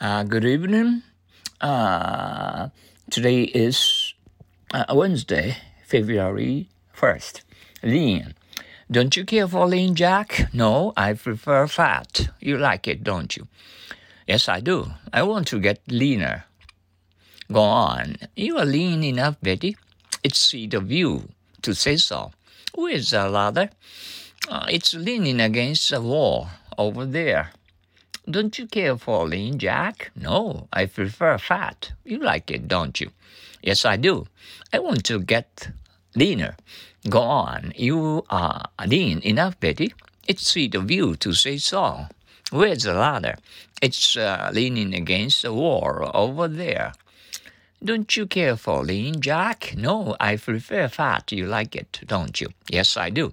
Good evening. Today is Wednesday, February 1st. Lean. Don't you care for lean, Jack? No, I prefer fat. You like it, don't you? Yes, I do. I want to get leaner. Go on. You are lean enough, Betty. It's sweet of you to say so. With a ladder. It's leaning against the wall over there. Don't you care for lean, Jack? No, I prefer fat. You like it, don't you? Yes, I do. I want to get leaner. Go on. You are lean enough, Betty. It's sweet of you to say so. Where's the ladder? It's leaning against the wall over there. Don't you care for lean, Jack? No, I prefer fat. You like it, don't you? Yes, I do.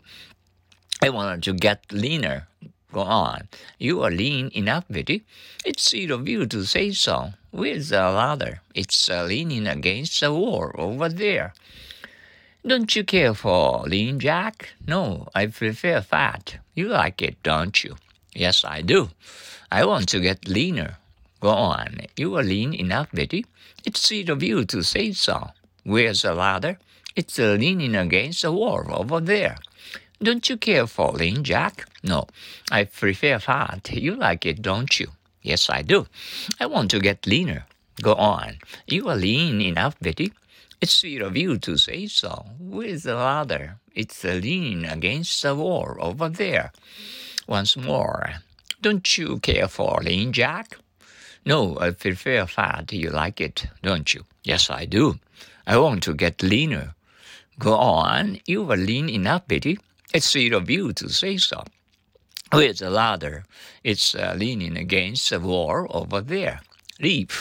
I want to get leaner. Go on. You are lean enough, Betty. It's sweet of you to say so. Where's the ladder? It's leaning against the wall over there. Don't you care for lean, Jack? No, I prefer fat. You like it, don't you? Yes, I do. I want to get leaner. Go on. You are lean enough, Betty. It's sweet of you to say so. Where's the ladder? It's leaning against the wall over there. Don't you care for lean, Jack? No, I prefer fat. You like it, don't you? Yes, I do. I want to get leaner. Go on. You are lean enough, Betty. It's sweet of you to say so. Where's the ladder? It's leaning against the wall over there. Once more. Don't you care for lean, Jack? No, I prefer fat. You like it, don't you? Yes, I do. I want to get leaner. Go on. You are lean enough, Betty. It's sweet of you to say so. Where's the ladder? It's leaning against the wall over there. Leap.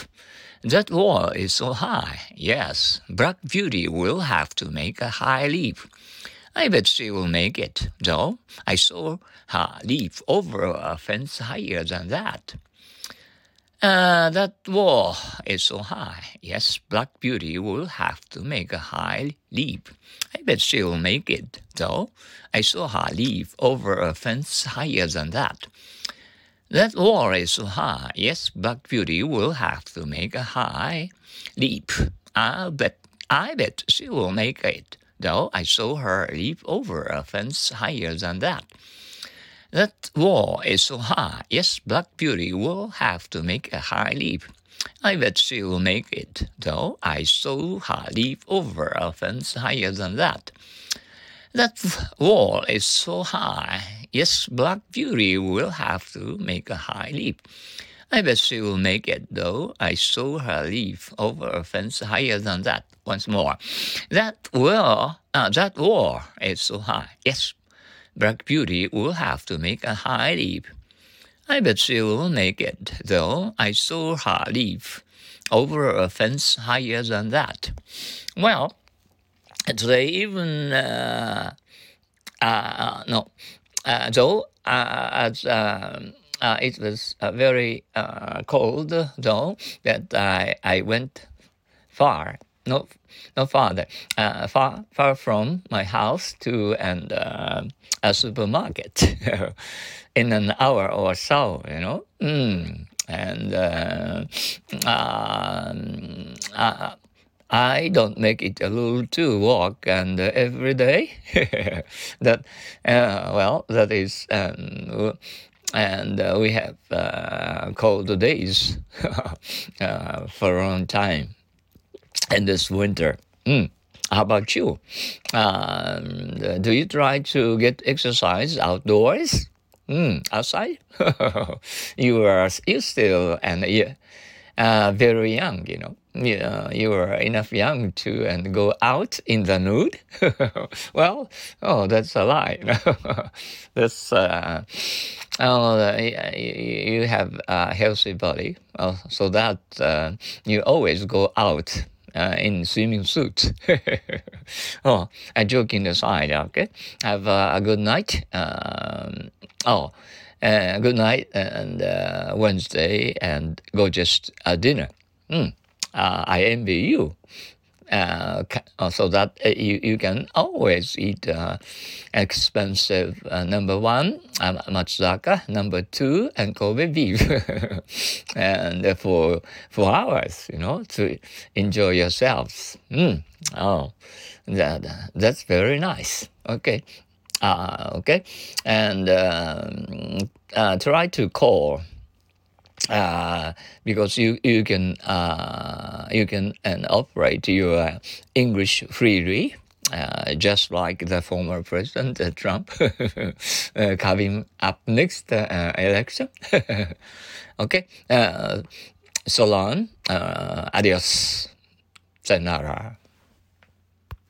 That wall is so high. Yes, Black Beauty will have to make a high leap. I bet she will make it, though. I saw her leap over a fence higher than that. That wall is so high. Yes, Black Beauty will have to make a high leap. I bet she'll make it, though. I saw her leap over a fence higher than that. That wall is so high. Yes, Black Beauty will have to make a high leap. I bet she will make it, though. I saw her leap over a fence higher than that. That wall is so high. Yes, Black Beauty will have to make a high leap. I bet she'll make it, though. I saw her leap over a fence higher than that. That wall is so high. Yes, Black Beauty will have to make a high leap. I bet she'll make it, though. I saw her leap over a fence higher than that. Once more. That wall is so high. Yes. Black Beauty will have to make a high leap. I bet she will make it, though. I saw her leap over a fence higher than that. Well, today even though it was very cold, though, that I went far. Far from my house to a supermarket in an hour or so, you know. And I don't make it a rule to walk and every day. And we have cold days for a long time. And this winter, how about you? Do you try to get exercise outdoors? Outside? You're still very young, you know. You are enough young to go out in the nude. Well, that's a lie. That's you have a healthy body, so that you always go out. In swimming suit. Joking aside, okay? Have a good night. Good night and Wednesday and gorgeous dinner. I envy you. so that you can always eat expensive number one, Matsuzaka, number two, and Kobe beef, and for hours, you know, to enjoy yourselves. Oh, that's very nice. Okay.Okay, and try to call because you can operate your English freely, just like the former president Trump coming up next election. Okay, so long, adios, sayonara.